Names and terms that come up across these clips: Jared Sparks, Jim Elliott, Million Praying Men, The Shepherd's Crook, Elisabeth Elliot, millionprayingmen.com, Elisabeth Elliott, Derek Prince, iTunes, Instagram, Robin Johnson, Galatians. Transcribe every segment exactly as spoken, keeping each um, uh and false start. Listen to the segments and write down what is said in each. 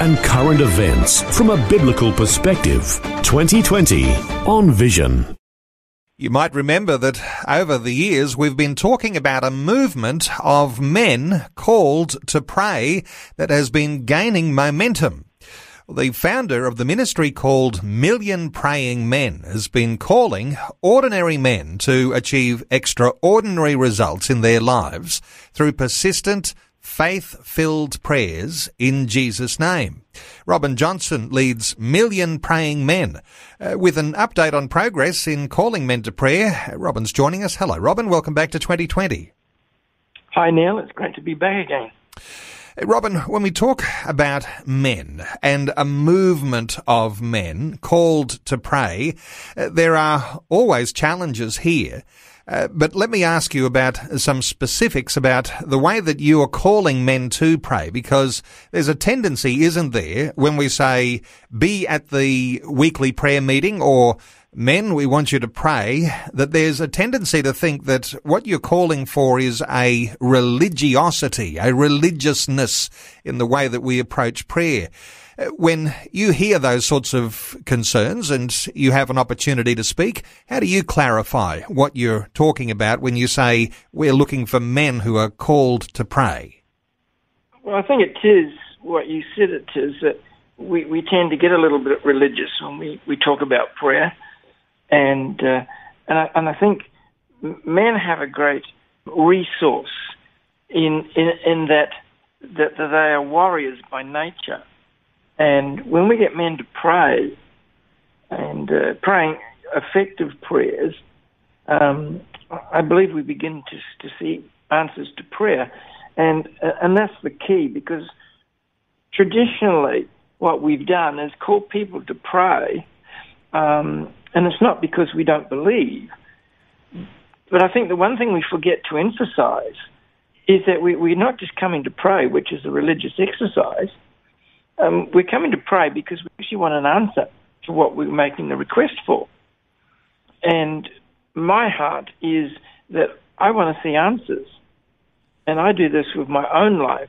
and current events from a biblical perspective. twenty twenty on Vision. You might remember that over the years we've been talking about a movement of men called to pray that has been gaining momentum. The founder of the ministry called Million Praying Men has been calling ordinary men to achieve extraordinary results in their lives through persistent, faith-filled prayers in Jesus' name. Robin Johnson leads Million Praying Men uh, with an update on progress in calling men to prayer. Robin's joining us. Hello, Robin. Welcome back to twenty twenty. Hi, Neil. It's great to be back again. Robin, when we talk about men and a movement of men called to pray, uh, there are always challenges here. Uh, but let me ask you about some specifics about the way that you are calling men to pray, because there's a tendency, isn't there, when we say, be at the weekly prayer meeting or, men, we want you to pray, that there's a tendency to think that what you're calling for is a religiosity, a religiousness in the way that we approach prayer. When you hear those sorts of concerns and you have an opportunity to speak, how do you clarify what you're talking about when you say we're looking for men who are called to pray? Well, I think it is what you said it is, that we, we tend to get a little bit religious when we, we talk about prayer. And, uh, and, I, and I think men have a great resource in, in, in that, that that they are warriors by nature. And when we get men to pray, and uh, praying effective prayers, um, I believe we begin to, to see answers to prayer. And, uh, and that's the key, because traditionally what we've done is call people to pray, um, and it's not because we don't believe. But I think the one thing we forget to emphasize is that we, we're not just coming to pray, which is a religious exercise. Um, we're coming to pray because we actually want an answer to what we're making the request for. And my heart is that I want to see answers. And I do this with my own life.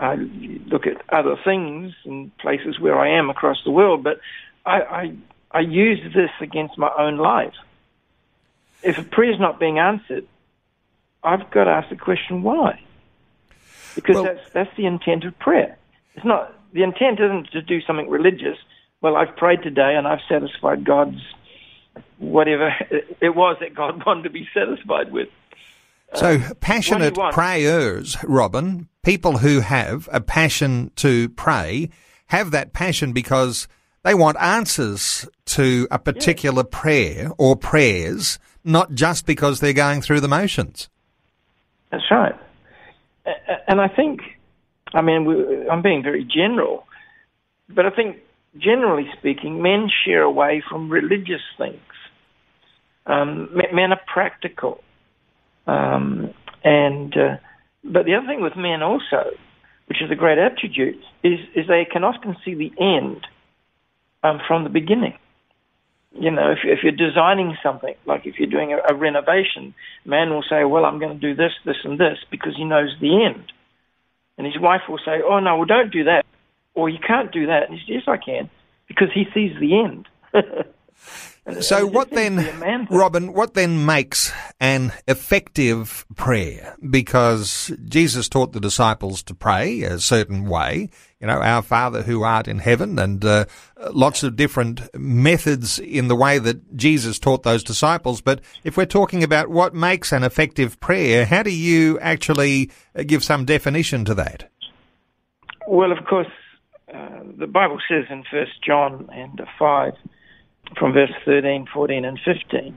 I look at other things and places where I am across the world, but I, I, I use this against my own life. If a prayer's not being answered, I've got to ask the question, why? Because well, that's, that's the intent of prayer. It's not... The intent isn't to do something religious. Well, I've prayed today and I've satisfied God's whatever it was that God wanted to be satisfied with. So uh, passionate prayers, Robin, people who have a passion to pray, have that passion because they want answers to a particular yeah. prayer or prayers, not just because they're going through the motions. That's right. And I think... I mean, I'm being very general, but I think, generally speaking, men shy away from religious things. Um, men are practical. Um, and uh, But the other thing with men also, which is a great aptitude, is, is they can often see the end um, from the beginning. You know, if, if you're designing something, like if you're doing a, a renovation, man will say, well, I'm going to do this, this, and this, because he knows the end. And his wife will say, oh, no, well, don't do that. Or you can't do that. And he says, yes, I can, because he sees the end. and, so and what then, Robin, what then makes an effective prayer? Because Jesus taught the disciples to pray a certain way, you know, our Father who art in heaven, and uh, lots of different methods in the way that Jesus taught those disciples. But if we're talking about what makes an effective prayer, how do you actually give some definition to that? Well, of course, uh, the Bible says in First John and five, from verse thirteen, fourteen, and fifteen,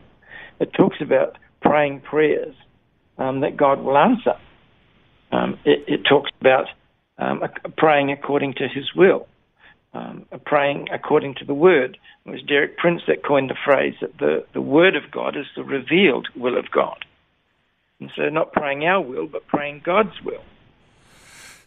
it talks about praying prayers um, that God will answer. Um, it, it talks about um, praying according to his will. um, praying according to the Word. It was Derek Prince that coined the phrase that the, the Word of God is the revealed will of God. And so not praying our will, but praying God's will.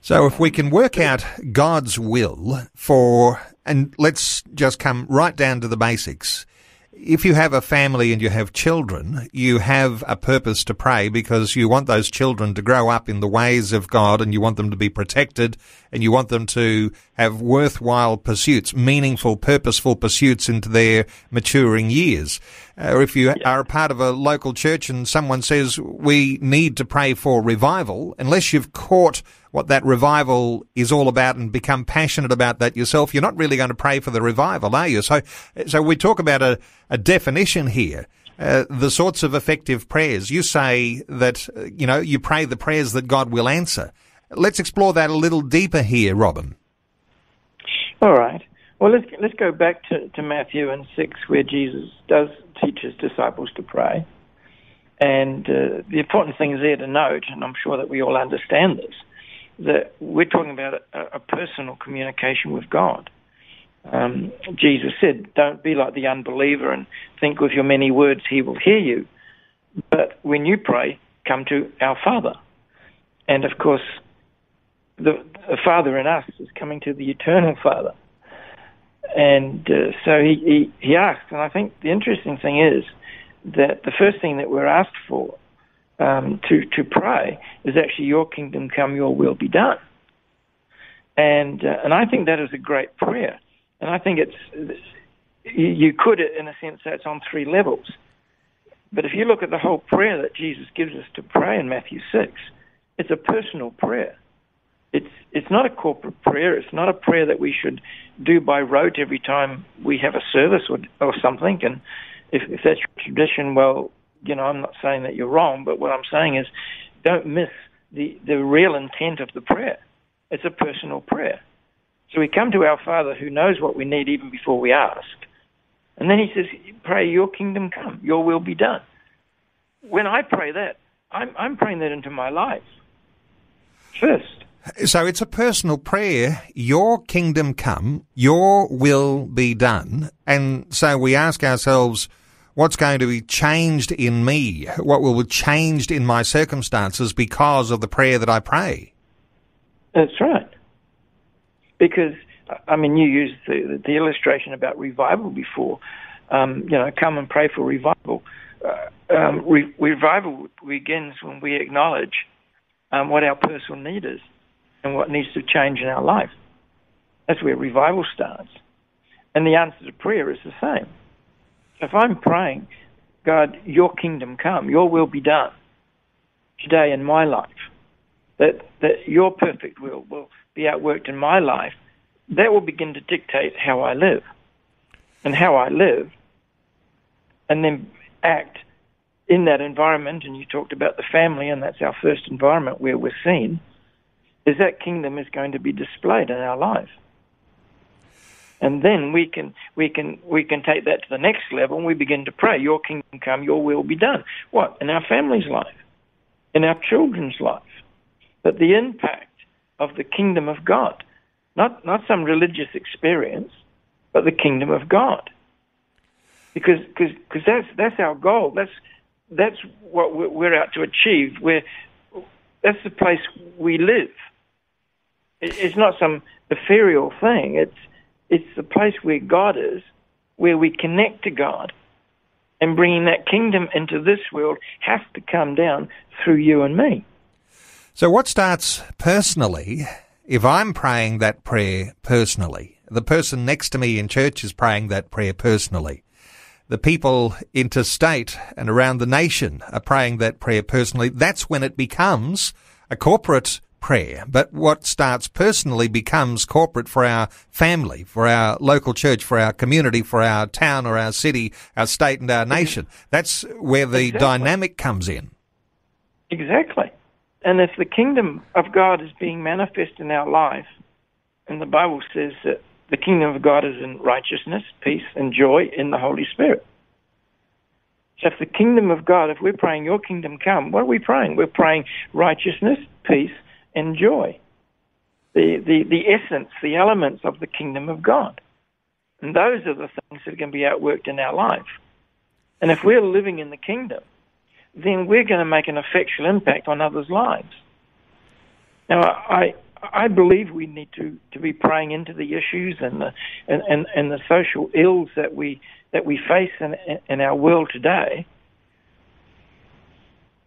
So if we can work out God's will for, and let's just come right down to the basics. If you have a family and you have children, you have a purpose to pray because you want those children to grow up in the ways of God, and you want them to be protected, and you want them to have worthwhile pursuits, meaningful, purposeful pursuits into their maturing years. Uh, if you are a part of a local church and someone says, we need to pray for revival, unless you've caught what that revival is all about and become passionate about that yourself, you're not really going to pray for the revival, are you? So so we talk about a, a definition here, uh, the sorts of effective prayers. You say that, you know, you pray the prayers that God will answer. Let's explore that a little deeper here, Robin. All right. Well, let's let's go back to, to Matthew and six, where Jesus does teach his disciples to pray. And uh, the important thing is there to note, and I'm sure that we all understand this, that we're talking about a, a personal communication with God. Um, Jesus said, don't be like the unbeliever and think with your many words he will hear you. But when you pray, come to our Father. And of course, the, the Father in us is coming to the eternal Father. And uh, so he, he, he asked, and I think the interesting thing is that the first thing that we're asked for Um, to, to pray is actually your kingdom come, your will be done. And uh, and I think that is a great prayer. And I think it's, you could, in a sense, say it's on three levels. But if you look at the whole prayer that Jesus gives us to pray in Matthew six, it's a personal prayer. It's it's not a corporate prayer. It's not a prayer that we should do by rote every time we have a service or, or something. And if, if that's your tradition, well, you know, I'm not saying that you're wrong, but what I'm saying is don't miss the, the real intent of the prayer. It's a personal prayer. So we come to our Father who knows what we need even before we ask. And then he says, pray your kingdom come, your will be done. When I pray that, I'm, I'm praying that into my life first. So it's a personal prayer, your kingdom come, your will be done. And so we ask ourselves, what's going to be changed in me? What will be changed in my circumstances because of the prayer that I pray? That's right. Because, I mean, you used the, the illustration about revival before. Um, you know, come and pray for revival. Uh, um, re- revival begins when we acknowledge um, what our personal need is and what needs to change in our life. That's where revival starts. And the answer to prayer is the same. If I'm praying, God, your kingdom come, your will be done today in my life, that that your perfect will will be outworked in my life, that will begin to dictate how I live. And how I live, and then act in that environment, and you talked about the family, and that's our first environment where we're seen, is that kingdom is going to be displayed in our life. And then we can we can we can take that to the next level, and we begin to pray, your kingdom come, your will be done. What? In our family's life, in our children's life. But the impact of the kingdom of God, not not some religious experience, but the kingdom of God. Because because because that's that's our goal. That's that's what we're out to achieve. We're, that's the place we live. It's not some ethereal thing. It's It's the place where God is, where we connect to God, and bringing that kingdom into this world has to come down through you and me. So what starts personally, if I'm praying that prayer personally, the person next to me in church is praying that prayer personally, the people interstate and around the nation are praying that prayer personally, that's when it becomes a corporate prayer. But what starts personally becomes corporate for our family, for our local church, for our community, for our town or our city, our state and our nation. That's where the exactly. dynamic comes in. Exactly. And if the kingdom of God is being manifest in our life, and the Bible says that the kingdom of God is in righteousness, peace, and joy in the Holy Spirit. So if the kingdom of God, if we're praying your kingdom come, what are we praying? We're praying righteousness, peace, and joy. the, the, the essence, the elements of the kingdom of God. And those are the things that can be outworked in our life. And if we're living in the kingdom, then we're going to make an effectual impact on others' lives. Now, I I believe we need to, to be praying into the issues and the and, and, and the social ills that we that we face in in our world today.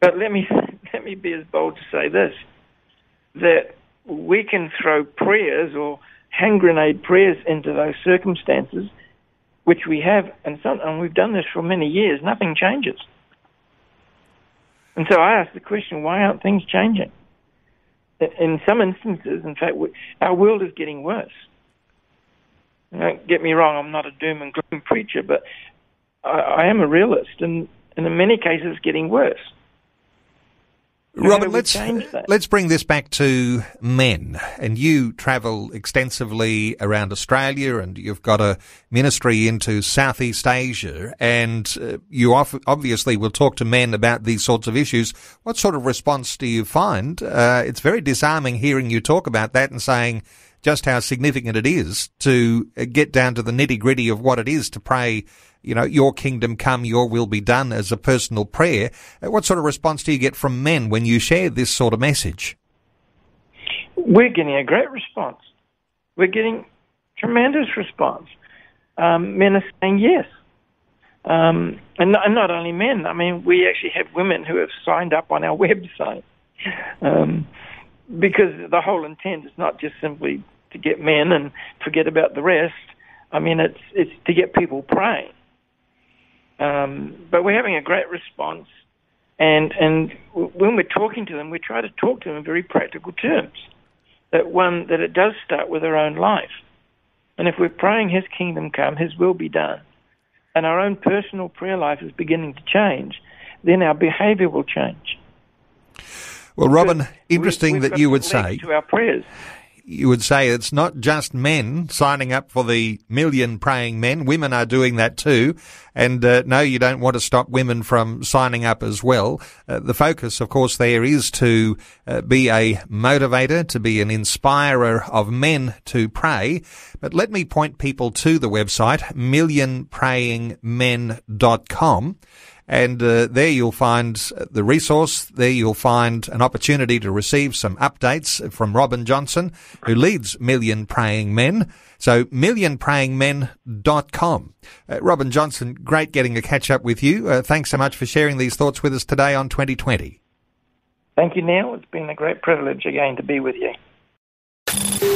But let me let me be as bold to say this, that we can throw prayers or hand grenade prayers into those circumstances, which we have, and, some, and we've done this for many years. Nothing changes. And so I ask the question, why aren't things changing? In some instances, in fact, we, our world is getting worse. Don't get me wrong, I'm not a doom and gloom preacher, but I, I am a realist, and, and in many cases it's getting worse. Robin, let's let's bring this back to men. And you travel extensively around Australia, and you've got a ministry into Southeast Asia, and uh, you off- obviously will talk to men about these sorts of issues. What sort of response do you find? Uh, it's very disarming hearing you talk about that and saying just how significant it is to get down to the nitty-gritty of what it is to pray, you know, your kingdom come, your will be done, as a personal prayer. What sort of response do you get from men when you share this sort of message? We're getting a great response. We're getting tremendous response. Um, men are saying yes. Um, and, not, and not only men. I mean, we actually have women who have signed up on our website. Um, because the whole intent is not just simply to get men and forget about the rest. I mean, it's it's to get people praying. Um, but we're having a great response, and and when we're talking to them, we try to talk to them in very practical terms. That one, that it does start with our own life, and if we're praying His kingdom come, His will be done, and our own personal prayer life is beginning to change, then our behaviour will change. Well, Robin, because interesting we've, we've that you would say to our prayers. You would say it's not just men signing up for the Million Praying Men. Women are doing that too. And uh, no, you don't want to stop women from signing up as well. Uh, the focus, of course, there is to uh, be a motivator, to be an inspirer of men to pray. But let me point people to the website, million praying men dot com. And uh, there you'll find the resource. There you'll find an opportunity to receive some updates from Robin Johnson, who leads Million Praying Men. So million praying men dot com. Uh, Robin Johnson, great getting a catch up with you. Uh, thanks so much for sharing these thoughts with us today on twenty twenty. Thank you, Neil. It's been a great privilege again to be with you.